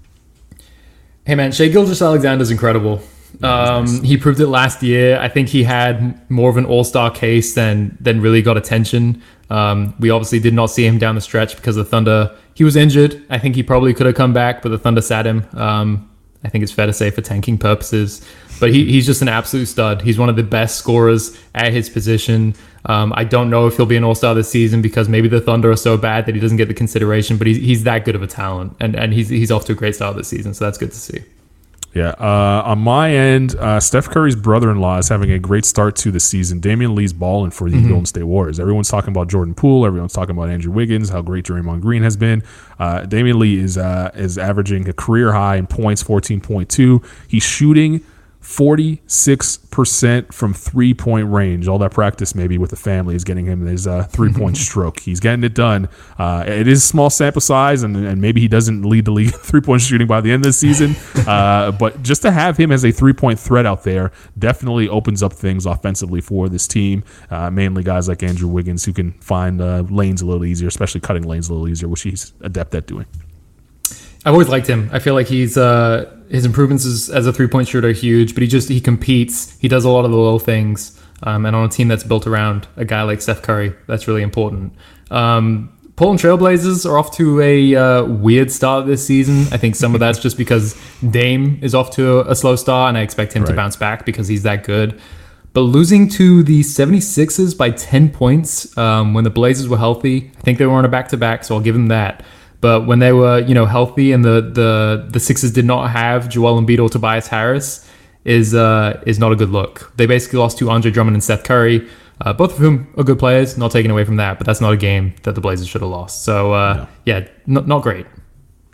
Hey man, Shai Gilgeous-Alexander's incredible. Um, nice. He proved it last year. I think he had more of an all-star case than than really got attention. Um, we obviously did not see him down the stretch because the Thunder, he was injured. I think he probably could have come back, but the Thunder sat him. Um, I think it's fair to say for tanking purposes. But he, he's just an absolute stud. He's one of the best scorers at his position. Um, I don't know if he'll be an all-star this season because maybe the Thunder are so bad that he doesn't get the consideration, but he's, he's that good of a talent. And, and he's, he's off to a great start this season, so that's good to see. Yeah, uh, on my end, uh, Steph Curry's brother-in-law is having a great start to the season. Damian Lee's balling for the mm-hmm. Golden State Warriors. Everyone's talking about Jordan Poole. Everyone's talking about Andrew Wiggins, how great Draymond Green has been. Uh, Damian Lee is uh, is averaging a career high in points, fourteen point two. He's shooting forty-six percent from three-point range. All that practice maybe with the family is getting him his uh, three-point stroke. He's getting it done. Uh, it is small sample size, and, and maybe he doesn't lead the league in three-point shooting by the end of the season. Uh, but just to have him as a three-point threat out there definitely opens up things offensively for this team, uh, mainly guys like Andrew Wiggins who can find uh, lanes a little easier, especially cutting lanes a little easier, which he's adept at doing. I've always liked him. I feel like he's uh, his improvements as, as a three-point shooter are huge, but he just he competes. He does a lot of the little things, um, and on a team that's built around a guy like Steph Curry, that's really important. Um, Portland Trailblazers are off to a uh, weird start this season. I think some of that's just because Dame is off to a, a slow start, and I expect him right. to bounce back because he's that good. But losing to the seventy-sixers by ten points um, when the Blazers were healthy, I think they were on a back-to-back, so I'll give them that. But when they were, you know, healthy and the the, the Sixers did not have Joel Embiid or Tobias Harris is uh, is not a good look. They basically lost to Andre Drummond and Seth Curry, uh, both of whom are good players, not taken away from that. But that's not a game that the Blazers should have lost. So, uh, yeah, yeah n- not great.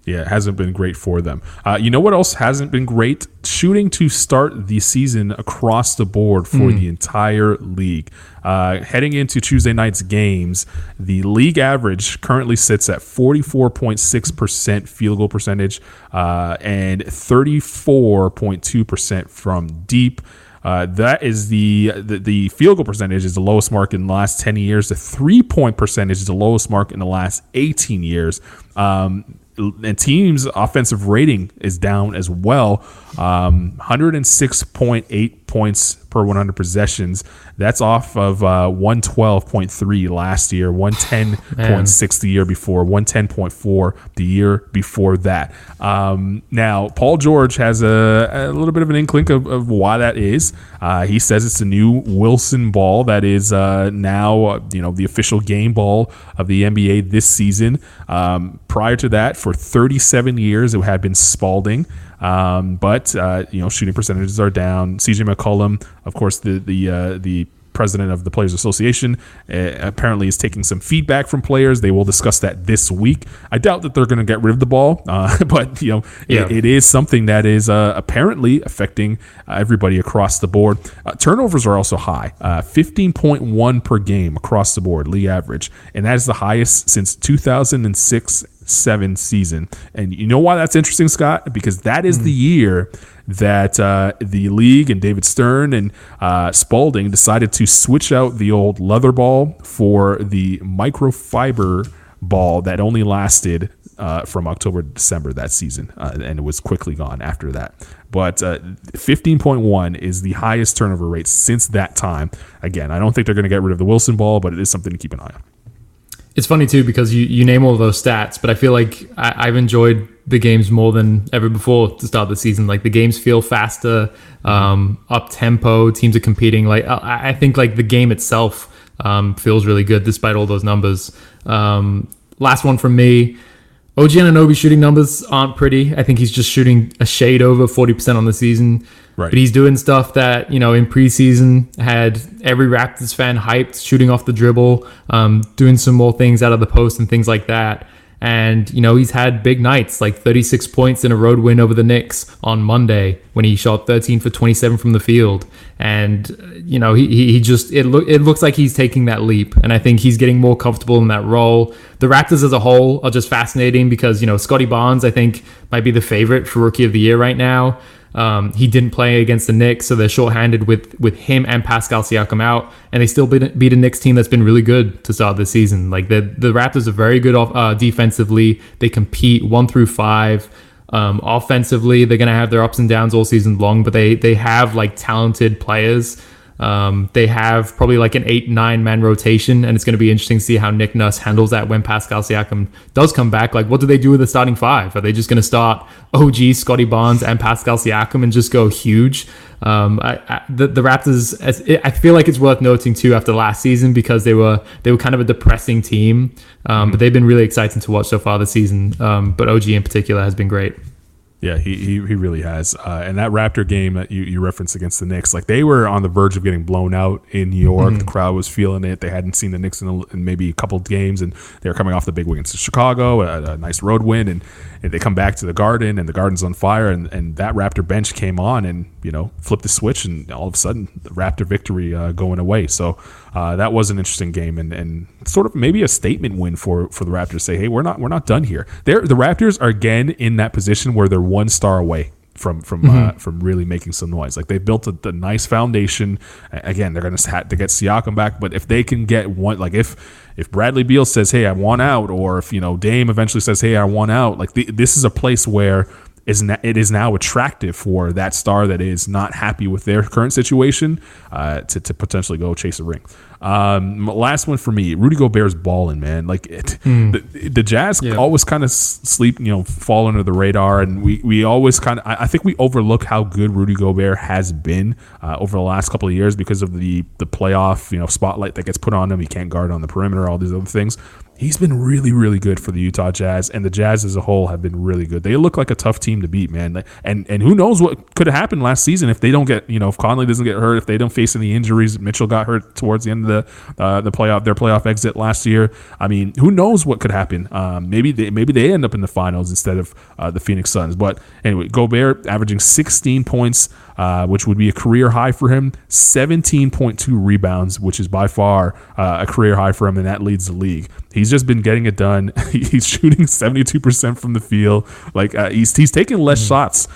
Yeah, it hasn't been great for them. Uh, you know what else hasn't been great? Shooting to start the season across the board for mm. the entire league. Uh, heading into Tuesday night's games, the league average currently sits at forty-four point six percent field goal percentage uh, and thirty-four point two percent from deep. Uh, that is the, the the field goal percentage is the lowest mark in the last ten years. The three-point percentage is the lowest mark in the last eighteen years. Um And team's offensive rating is down as well. Um, one hundred six point eight points per one hundred possessions. That's off of uh, one twelve point three last year, one ten point six the year before, one ten point four the year before that. Um, now, Paul George has a, a little bit of an inkling of, of why that is. Uh, he says it's the new Wilson ball that is uh, now uh, you know the official game ball of the N B A this season. Um, prior to that, for thirty-seven years, it had been Spalding. Um, but, uh, you know, shooting percentages are down. C J McCollum, of course, the the uh, the president of the Players Association, uh, apparently is taking some feedback from players. They will discuss that this week. I doubt that they're going to get rid of the ball, uh, but, you know, yeah. it, it is something that is uh, apparently affecting uh, everybody across the board. Uh, turnovers are also high, uh, fifteen point one per game across the board, league average, and that is the highest since two thousand six seven season. And you know why that's interesting, Scott? Because that is mm. the year that uh, the league and David Stern and uh, Spalding decided to switch out the old leather ball for the microfiber ball that only lasted uh, from October to December that season, uh, and it was quickly gone after that. But uh, fifteen point one is the highest turnover rate since that time. Again, I don't think they're going to get rid of the Wilson ball, but it is something to keep an eye on. It's funny, too, because you, you name all those stats, but I feel like I, I've enjoyed the games more than ever before to start the season. Like, the games feel faster, um, up-tempo, teams are competing. Like, I, I think, like, the game itself um, feels really good despite all those numbers. Um, last one from me. O G Anunoby shooting numbers aren't pretty. I think he's just shooting a shade over forty percent on the season. Right. But he's doing stuff that, you know, in preseason had every Raptors fan hyped, shooting off the dribble, um, doing some more things out of the post and things like that. And, you know, he's had big nights, like thirty-six points in a road win over the Knicks on Monday when he shot thirteen for twenty-seven from the field. And, you know, he he just, it, lo- it looks like he's taking that leap. And I think he's getting more comfortable in that role. The Raptors as a whole are just fascinating because, you know, Scotty Barnes, I think, might be the favorite for Rookie of the Year right now. Um, he didn't play against the Knicks, so they're shorthanded with with him and Pascal Siakam out, and they still beat, beat a Knicks team that's been really good to start this season. Like, the the Raptors are very good off, uh, defensively. They compete one through five. Um, offensively, they're going to have their ups and downs all season long, but they, they have, like, talented players. Um, they have probably, like, an eight nine man rotation, and it's going to be interesting to see how Nick Nurse handles that when Pascal Siakam does come back. Like, what do they do with the starting five? Are they just going to start O G, Scotty Barnes, and Pascal Siakam and just go huge? Um, I, I, the, the Raptors, as it, I feel like it's worth noting, too, after last season because they were they were kind of a depressing team, um, mm-hmm. but they've been really exciting to watch so far this season. Um, but O G in particular has been great. Yeah, he he, he really has. Uh, and that Raptor game that you, you referenced against the Knicks, like, they were on the verge of getting blown out in New York. Mm-hmm. The crowd was feeling it. They hadn't seen the Knicks in, a, in maybe a couple of games, and they were coming off the big win against Chicago, a, a nice road win, and, and they come back to the Garden, and the Garden's on fire, and, and that Raptor bench came on and, you know, flipped the switch, and all of a sudden, the Raptor victory uh, going away. So uh, that was an interesting game, and, and sort of maybe a statement win for for the Raptors to say, hey, we're not we're not done here. They're, the Raptors are again in that position where they're one star away from from mm-hmm. uh, from really making some noise. Like, they built a, a nice foundation. Again, they're going to have to get Siakam back, but if they can get one, like if if Bradley Beal says, "Hey, I want out," or if, you know, Dame eventually says, "Hey, I want out," like the, this is a place where is it is now attractive for that star that is not happy with their current situation uh, to to potentially go chase a ring. Um, last one for me, Rudy Gobert's balling, man. Like it, mm. the, the Jazz yeah. always kind of sleep, you know, fall under the radar, and we we always kind of I, I think we overlook how good Rudy Gobert has been uh, over the last couple of years because of the the playoff, you know, spotlight that gets put on him. He can't guard on the perimeter, all these other things. He's been really, really good for the Utah Jazz, and the Jazz as a whole have been really good. They look like a tough team to beat, man. And and who knows what could have happened last season if they don't get, you know, if Conley doesn't get hurt, if they don't face any injuries. Mitchell got hurt towards the end of the uh, the playoff, their playoff exit last year. I mean, who knows what could happen? Um, maybe they maybe they end up in the finals instead of uh, the Phoenix Suns. But anyway, Gobert averaging sixteen points, uh, which would be a career high for him. seventeen point two rebounds, which is by far uh, a career high for him, and that leads the league. He's just been getting it done. He's shooting seventy-two percent from the field. Like uh, he's he's taking less mm-hmm. shots,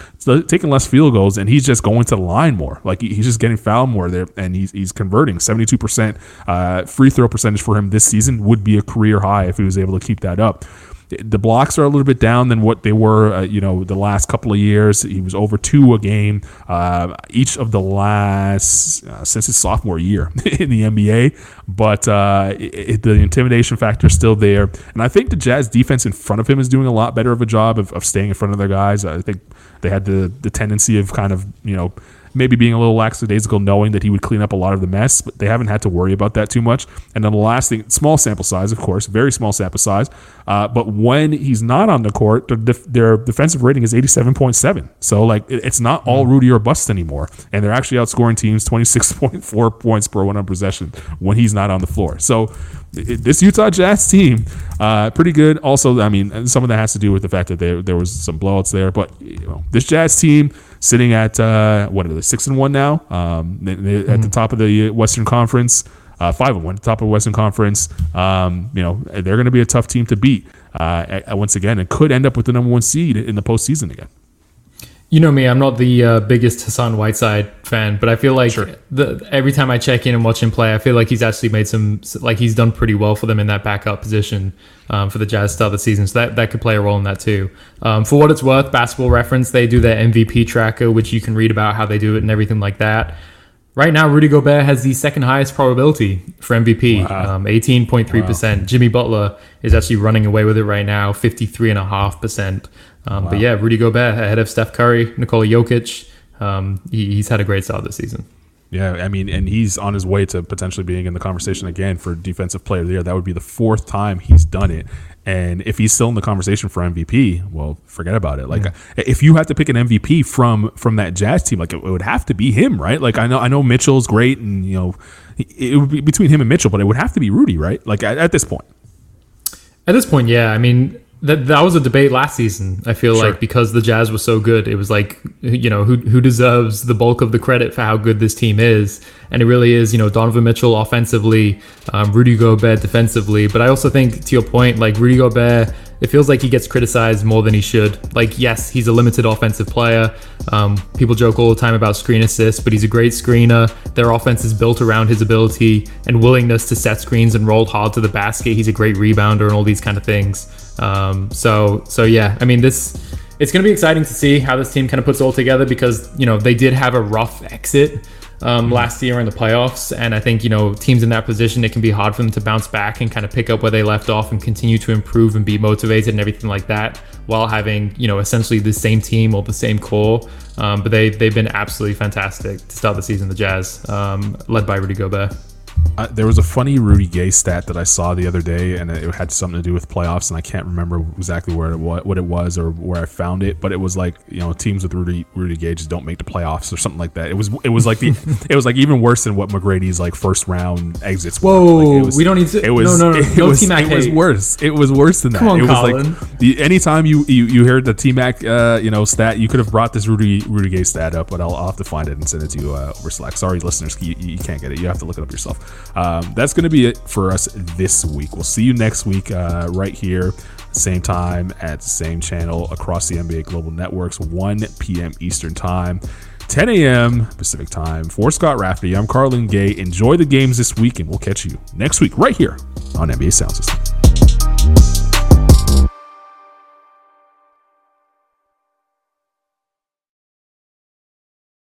taking less field goals, and he's just going to the line more. Like he, he's just getting fouled more there, and he's he's converting seventy-two percent uh, free throw percentage for him this season would be a career high if he was able to keep that up. The blocks are a little bit down than what they were, uh, you know, the last couple of years. He was over two a game uh, each of the last uh, since his sophomore year in the N B A. But uh, it, it, the intimidation factor is still there, and I think the Jazz defense in front of him is doing a lot better of a job of, of staying in front of their guys. I think they had the the tendency of kind of, you know, maybe being a little lackadaisical, knowing that he would clean up a lot of the mess, but they haven't had to worry about that too much. And then the last thing, small sample size, of course, very small sample size. Uh, but when he's not on the court, their, def- their defensive rating is eighty-seven point seven. So, like, it's not all Rudy or bust anymore. And they're actually outscoring teams twenty-six point four points per one on possession when he's not on the floor. So, this Utah Jazz team, uh, pretty good. Also, I mean, some of that has to do with the fact that they, there was some blowouts there. But, you know, this Jazz team sitting at, uh, what are they, six and one now? Um, they, they, mm-hmm. at the top of the Western Conference. uh, five and one, top of Western Conference. Um, you know, they're going to be a tough team to beat uh, once again, and could end up with the number one seed in the postseason again. You know me, I'm not the uh, biggest Hassan Whiteside fan, but I feel like sure. the, every time I check in and watch him play, I feel like he's actually made some, like he's done pretty well for them in that backup position um, for the Jazz start of the season. So that, that could play a role in that too. Um, for what it's worth, Basketball Reference, they do their M V P tracker, which you can read about how they do it and everything like that. Right now, Rudy Gobert has the second highest probability for M V P, wow. um, eighteen point three percent. Wow. Jimmy Butler is actually running away with it right now, fifty-three point five percent. Um, wow. But yeah, Rudy Gobert ahead of Steph Curry, Nikola Jokic. Um, he, he's had a great start this season. Yeah, I mean, and he's on his way to potentially being in the conversation again for Defensive Player of the Year. That would be the fourth time he's done it. And if he's still in the conversation for M V P, well, forget about it. Like, yeah. if you had to pick an M V P from from that Jazz team, like it, it would have to be him, right? Like, I know, I know Mitchell's great, and you know, it would be between him and Mitchell, but it would have to be Rudy, right? Like at, at this point. At this point, yeah, I mean. That that was a debate last season, I feel sure. like, because the Jazz was so good. It was like, you know, who who deserves the bulk of the credit for how good this team is? And it really is, you know, Donovan Mitchell offensively, um, Rudy Gobert defensively. But I also think, to your point, like Rudy Gobert, it feels like he gets criticized more than he should. Like, yes, he's a limited offensive player. Um, people joke all the time about screen assists, but he's a great screener. Their offense is built around his ability and willingness to set screens and roll hard to the basket. He's a great rebounder and all these kind of things. Um, so, so yeah, I mean, this, it's going to be exciting to see how this team kind of puts it all together because, you know, they did have a rough exit, um, last year in the playoffs. And I think, you know, teams in that position, it can be hard for them to bounce back and kind of pick up where they left off and continue to improve and be motivated and everything like that while having, you know, essentially the same team or the same core. Um, but they, they've been absolutely fantastic to start the season, the Jazz, um, led by Rudy Gobert. Uh, there was a funny Rudy Gay stat that I saw the other day, and it had something to do with playoffs, and I can't remember exactly where it, what, what it was or where I found it, but it was like, you know, teams with Rudy Rudy Gay just don't make the playoffs or something like that. It was it was like the it was like even worse than what McGrady's like first round exits were. Whoa, like was, we don't need to. It was no no no. It, no was, T-Mac it was worse. It was worse than that. Come on, it Colin. was like the, anytime you you you heard the T-Mac uh, you know stat, you could have brought this Rudy Rudy Gay stat up, but I'll, I'll have to find it and send it to you uh, over Slack. Sorry, listeners, you, you can't get it. You have to look it up yourself. Um, that's going to be it for us this week. We'll see you next week uh, right here, same time at the same channel across the N B A Global Networks, one p.m. Eastern Time, ten a.m. Pacific Time. For Scott Rafferty, I'm Carlin Gay. Enjoy the games this week, and we'll catch you next week right here on N B A Sound System.